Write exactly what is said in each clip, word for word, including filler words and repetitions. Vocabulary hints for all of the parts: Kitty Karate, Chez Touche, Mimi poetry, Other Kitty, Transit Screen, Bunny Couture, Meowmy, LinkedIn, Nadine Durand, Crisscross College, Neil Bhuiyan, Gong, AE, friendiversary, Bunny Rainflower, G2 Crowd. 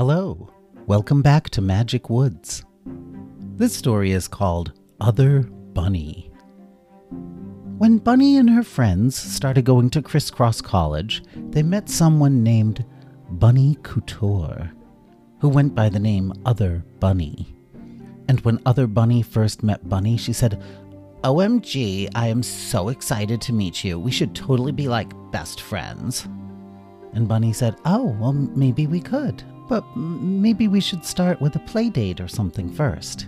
Hello, welcome back to Magic Woods. This story is called Other Bunny. When Bunny and her friends started going to Crisscross College, they met someone named Bunny Couture, who went by the name Other Bunny. And when Other Bunny first met Bunny, she said, O M G, I am so excited to meet you. We should totally be like best friends. And Bunny said, oh, well, maybe we could. But maybe we should start with a play date or something first.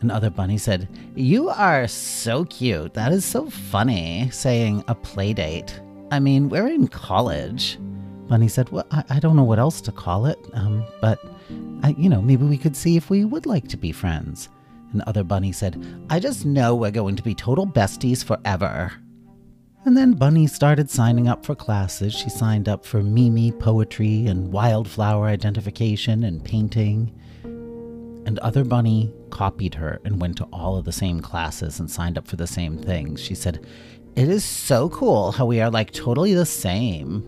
And Other Bunny said, you are so cute. That is so funny, saying a play date. I mean, we're in college. Bunny said, well, I, I don't know what else to call it, um, but, I, you know, maybe we could see if we would like to be friends. And Other Bunny said, I just know we're going to be total besties forever. And then Bunny started signing up for classes. She signed up for Mimi poetry and wildflower identification and painting. And Other Bunny copied her and went to all of the same classes and signed up for the same things. She said, it is so cool how we are like totally the same.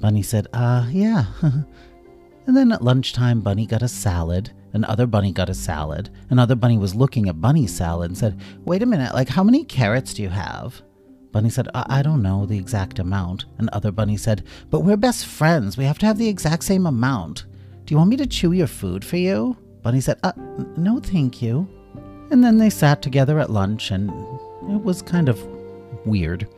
Bunny said, uh, yeah. And then at lunchtime, Bunny got a salad. And Other Bunny got a salad. And Other Bunny was looking at Bunny's salad and said, wait a minute, like how many carrots do you have? Bunny said, I, I don't know the exact amount. And Other Bunny said, but we're best friends. We have to have the exact same amount. Do you want me to chew your food for you? Bunny said, uh, no, thank you. And then they sat together at lunch, and it was kind of weird.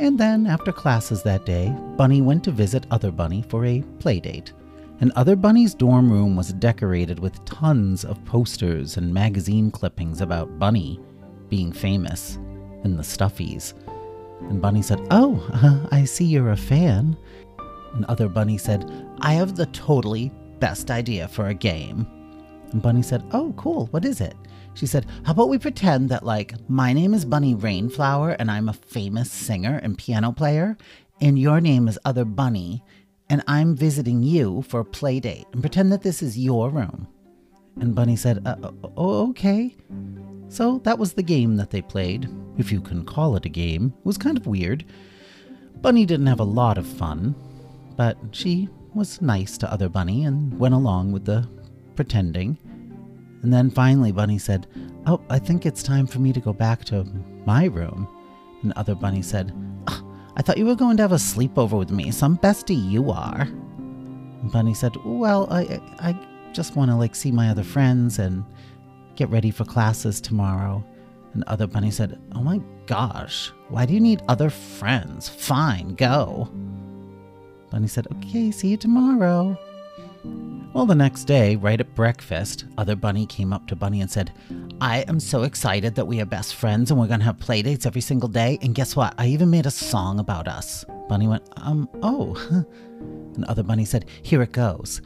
And then after classes that day, Bunny went to visit Other Bunny for a play date. And Other Bunny's dorm room was decorated with tons of posters and magazine clippings about Bunny being famous and the stuffies. And Bunny said, oh, uh, I see you're a fan. And Other Bunny said, I have the totally best idea for a game. And Bunny said, oh, cool, what is it? She said, how about we pretend that, like, my name is Bunny Rainflower, and I'm a famous singer and piano player, and your name is Other Bunny, and I'm visiting you for a play date, and pretend that this is your room. And Bunny said, uh, oh, okay. So that was the game that they played, if you can call it a game. It was kind of weird. Bunny didn't have a lot of fun, but she was nice to Other Bunny and went along with the pretending. And then finally Bunny said, oh, I think it's time for me to go back to my room. And Other Bunny said, oh, I thought you were going to have a sleepover with me. Some bestie you are. And Bunny said, well, I, I just want to like see my other friends and get ready for classes tomorrow. And Other Bunny said, oh my gosh, why do you need other friends? Fine, go. Bunny said, okay, see you tomorrow. Well, the next day, right at breakfast, Other Bunny came up to Bunny and said, I am so excited that we are best friends and we're going to have playdates every single day. And guess what? I even made a song about us. Bunny went, um, oh. And Other Bunny said, here it goes.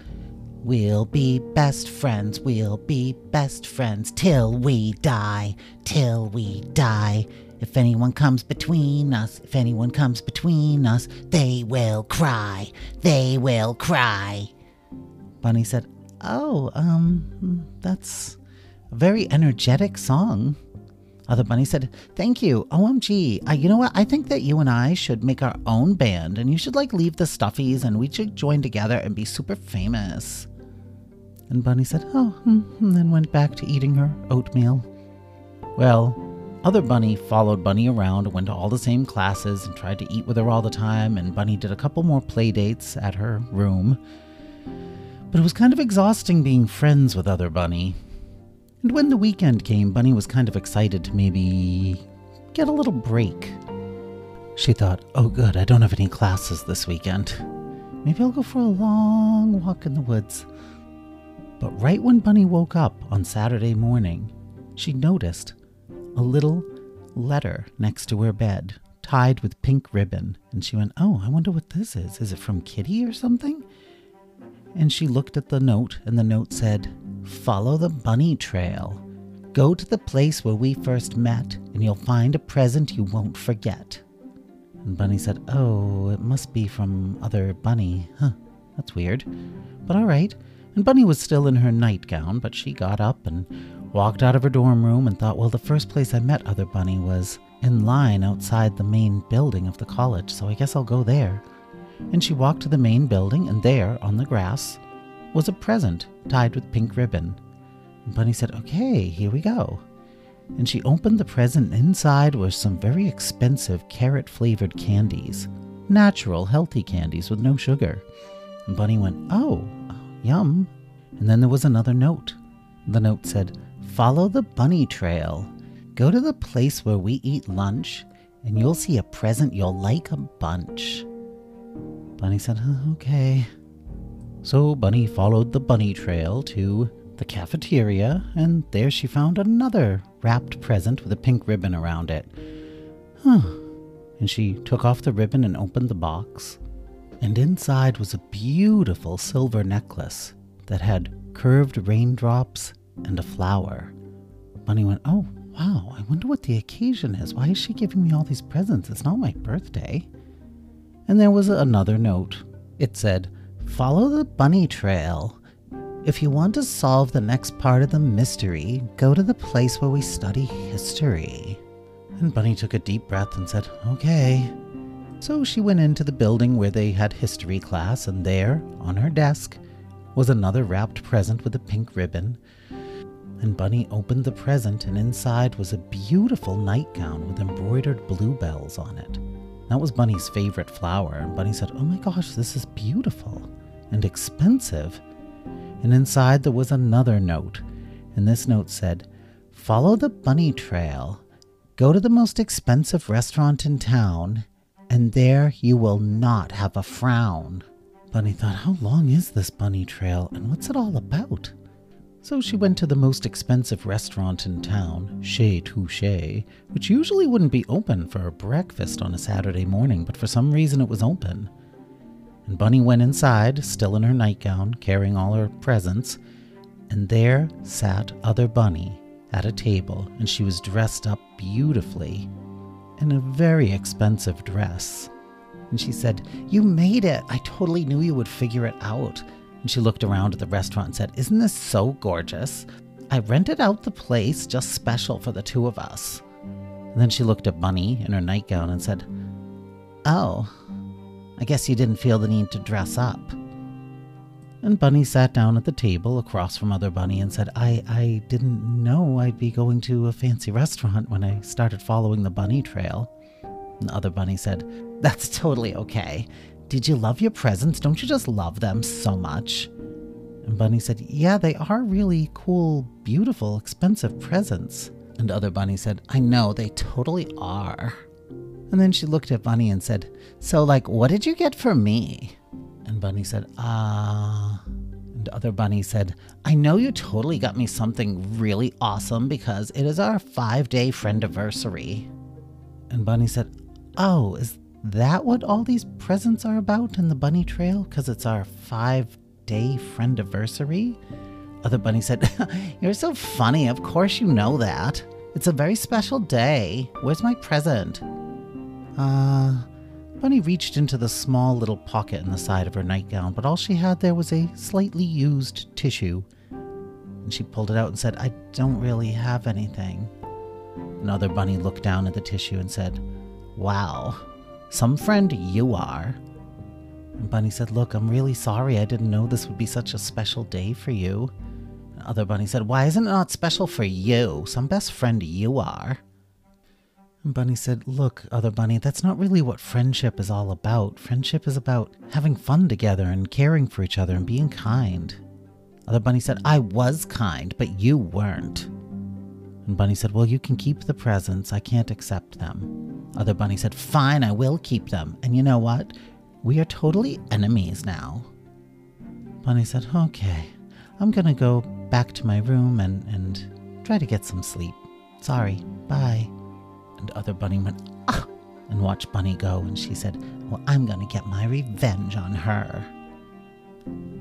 We'll be best friends, we'll be best friends, till we die, till we die. If anyone comes between us, if anyone comes between us, they will cry, they will cry. Bunny said, oh, um, that's a very energetic song. Other Bunny said, thank you, O M G, uh, you know what, I think that you and I should make our own band, and you should like leave the stuffies, and we should join together and be super famous. And Bunny said, oh, and then went back to eating her oatmeal. Well, Other Bunny followed Bunny around and went to all the same classes and tried to eat with her all the time, and Bunny did a couple more play dates at her room. But it was kind of exhausting being friends with Other Bunny. And when the weekend came, Bunny was kind of excited to maybe get a little break. She thought, oh good, I don't have any classes this weekend. Maybe I'll go for a long walk in the woods. But right when Bunny woke up on Saturday morning, she noticed a little letter next to her bed, tied with pink ribbon. And she went, oh, I wonder what this is. Is it from Kitty or something? And she looked at the note, and the note said, follow the bunny trail. Go to the place where we first met, and you'll find a present you won't forget. And Bunny said, oh, it must be from Other Bunny. Huh, that's weird. But all right. And Bunny was still in her nightgown, but she got up and walked out of her dorm room and thought, well, the first place I met Other Bunny was in line outside the main building of the college, so I guess I'll go there. And she walked to the main building, and there, on the grass, was a present tied with pink ribbon. And Bunny said, okay, here we go. And she opened the present, and inside was some very expensive carrot-flavored candies. Natural, healthy candies with no sugar. And Bunny went, oh, yum. And then there was another note. The note said, follow the bunny trail. Go to the place where we eat lunch, and you'll see a present you'll like a bunch. Bunny said, huh, okay. So Bunny followed the bunny trail to the cafeteria, and there she found another wrapped present with a pink ribbon around it. Huh. And she took off the ribbon and opened the box. And inside was a beautiful silver necklace that had curved raindrops and a flower. Bunny went, oh, wow, I wonder what the occasion is. Why is she giving me all these presents? It's not my birthday. And there was another note. It said, follow the bunny trail. If you want to solve the next part of the mystery, go to the place where we study history. And Bunny took a deep breath and said, okay. So she went into the building where they had history class, and there, on her desk, was another wrapped present with a pink ribbon. And Bunny opened the present, and inside was a beautiful nightgown with embroidered bluebells on it. That was Bunny's favorite flower, and Bunny said, oh my gosh, this is beautiful and expensive. And inside there was another note, and this note said, follow the bunny trail, go to the most expensive restaurant in town, and there you will not have a frown. Bunny thought, how long is this bunny trail, and what's it all about? So she went to the most expensive restaurant in town, Chez Touche, which usually wouldn't be open for breakfast on a Saturday morning, but for some reason it was open. And Bunny went inside, still in her nightgown, carrying all her presents, and there sat Other Bunny at a table, and she was dressed up beautifully in a very expensive dress. And she said, you made it! I totally knew you would figure it out. And she looked around at the restaurant and said, isn't this so gorgeous? I rented out the place just special for the two of us. And then she looked at Bunny in her nightgown and said, oh, I guess you didn't feel the need to dress up. And Bunny sat down at the table across from Other Bunny and said, I, I didn't know I'd be going to a fancy restaurant when I started following the bunny trail. And Other Bunny said, that's totally okay. Did you love your presents? Don't you just love them so much? And Bunny said, yeah, they are really cool, beautiful, expensive presents. And Other Bunny said, I know, they totally are. And then she looked at Bunny and said, so, like, what did you get for me? And Bunny said, ah. Uh... And Other Bunny said, I know you totally got me something really awesome because it is our five-day friendiversary. And Bunny said, oh, is that what all these presents are about in the bunny trail? Because it's our five-day friendiversary? Other Bunny said, you're so funny, of course you know that. It's a very special day. Where's my present? Uh, Bunny reached into the small little pocket in the side of her nightgown, but all she had there was a slightly used tissue. And she pulled it out and said, I don't really have anything. And Other Bunny looked down at the tissue and said, wow. Some friend you are. And Bunny said, look, I'm really sorry. I didn't know this would be such a special day for you. And Other Bunny said, why isn't it not special for you? Some best friend you are. And Bunny said, look, Other Bunny, that's not really what friendship is all about. Friendship is about having fun together and caring for each other and being kind. Other Bunny said, I was kind, but you weren't. And Bunny said, well, you can keep the presents. I can't accept them. Other Bunny said, fine, I will keep them. And you know what? We are totally enemies now. Bunny said, okay, I'm going to go back to my room and, and try to get some sleep. Sorry, bye. And Other Bunny went, ah, and watched Bunny go. And she said, well, I'm going to get my revenge on her.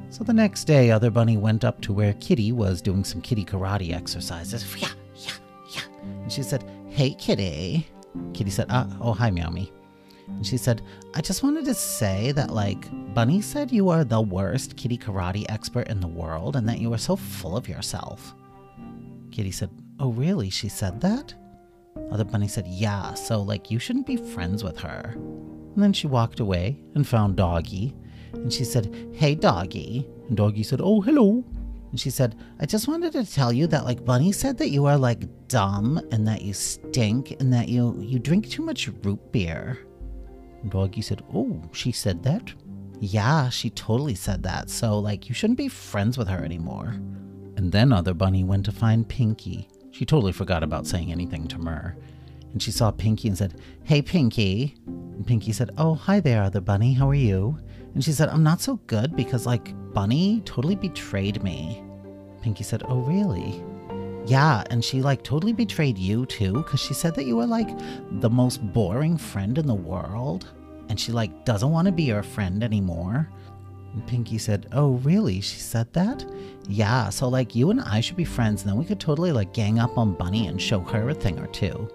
So the next day, Other Bunny went up to where Kitty was doing some kitty karate exercises. Yeah, yeah, yeah. And she said, hey, Kitty. Kitty said, uh, oh, hi, Meowmy. And she said, I just wanted to say that, like, Bunny said you are the worst kitty karate expert in the world and that you are so full of yourself. Kitty said, oh, really? She said that? Other Bunny said, yeah, so, like, you shouldn't be friends with her. And then she walked away and found Doggy. and she said, "Hey, doggy." And doggy said, "Oh, hello." And she said, "I just wanted to tell you that, like, Bunny said that you are, like, dumb and that you stink and that you, you drink too much root beer." And doggy said, "Oh, she said that?" "Yeah, she totally said that. So, like, you shouldn't be friends with her anymore." And then Other Bunny went to find Pinky. She totally forgot about saying anything to Murr. And she saw Pinky and said, "Hey, Pinky." And Pinky said, "Oh, hi there, Other Bunny. How are you?" And she said, "I'm not so good because, like, Bunny totally betrayed me." Pinky said, "Oh, really?" "Yeah, and she, like, totally betrayed you, too, because she said that you were, like, the most boring friend in the world. And she, like, doesn't want to be your friend anymore." And Pinky said, "Oh, really? She said that? Yeah, so, like, you and I should be friends, and then we could totally, like, gang up on Bunny and show her a thing or two."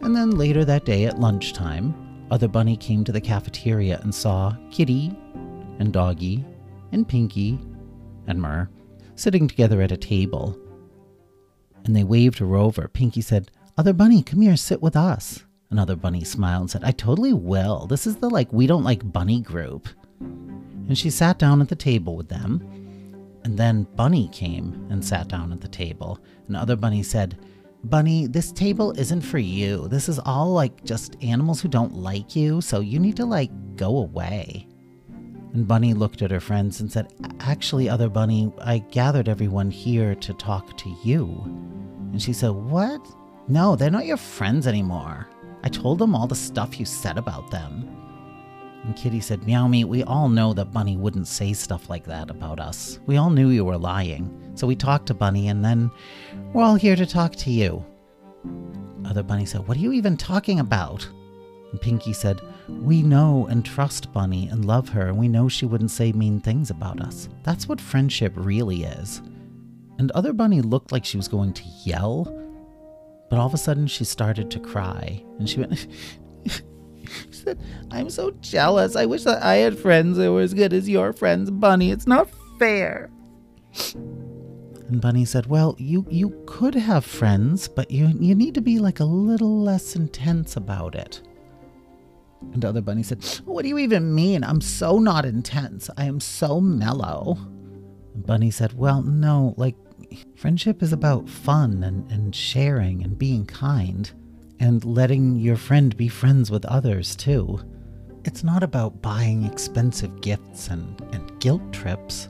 And then later that day at lunchtime, Other Bunny came to the cafeteria and saw Kitty and Doggy and Pinky and Murr sitting together at a table. And they waved her over. Pinky said, "Other Bunny, come here, sit with us." And Other Bunny smiled and said, "I totally will. This is the, like, we don't like Bunny group." And she sat down at the table with them. And then Bunny came and sat down at the table. And Other Bunny said, "Bunny, this table isn't for you. This is all, like, just animals who don't like you, so you need to, like, go away." And Bunny looked at her friends and said, "Actually, Other Bunny, I gathered everyone here to talk to you." And she said, "What? No, they're not your friends anymore. I told them all the stuff you said about them." And Kitty said, "Meow me, we all know that Bunny wouldn't say stuff like that about us. We all knew you were lying. So we talked to Bunny, and then we're all here to talk to you." Other Bunny said, "What are you even talking about?" And Pinky said, "We know and trust Bunny and love her, and we know she wouldn't say mean things about us. That's what friendship really is." And Other Bunny looked like she was going to yell, but all of a sudden she started to cry, and she went... She said, "I'm so jealous. I wish that I had friends that were as good as your friends, Bunny. It's not fair." And Bunny said, "Well, you, you could have friends, but you, you need to be, like, a little less intense about it." And Other Bunny said, "What do you even mean? I'm so not intense. I am so mellow." And Bunny said, "Well, no, like, friendship is about fun and, and sharing and being kind. And letting your friend be friends with others, too. It's not about buying expensive gifts and, and guilt trips."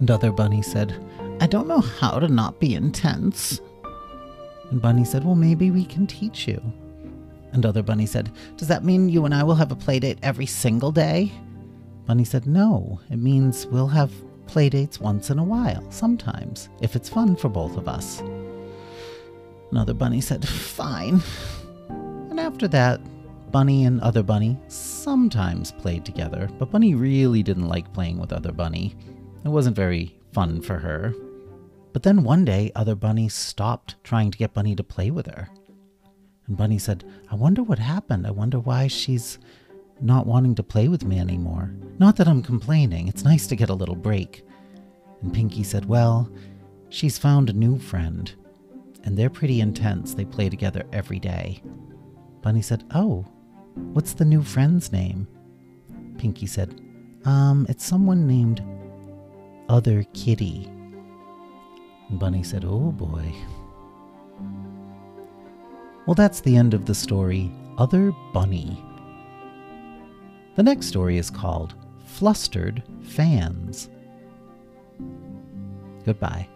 And Other Bunny said, "I don't know how to not be intense." And Bunny said, "Well, maybe we can teach you." And Other Bunny said, "Does that mean you and I will have a play date every single day?" Bunny said, "No, it means we'll have play dates once in a while, sometimes, if it's fun for both of us." And Other Bunny said, "Fine." And after that, Bunny and Other Bunny sometimes played together, but Bunny really didn't like playing with Other Bunny. It wasn't very fun for her. But then one day, Other Bunny stopped trying to get Bunny to play with her. And Bunny said, "I wonder what happened. I wonder why she's not wanting to play with me anymore. Not that I'm complaining. It's nice to get a little break." And Pinky said, "Well, she's found a new friend. And they're pretty intense. They play together every day." Bunny said, "Oh, what's the new friend's name?" Pinky said, um, "It's someone named Other Kitty." And Bunny said, "Oh boy." Well, that's the end of the story, Other Bunny. The next story is called Flustered Fans. Goodbye.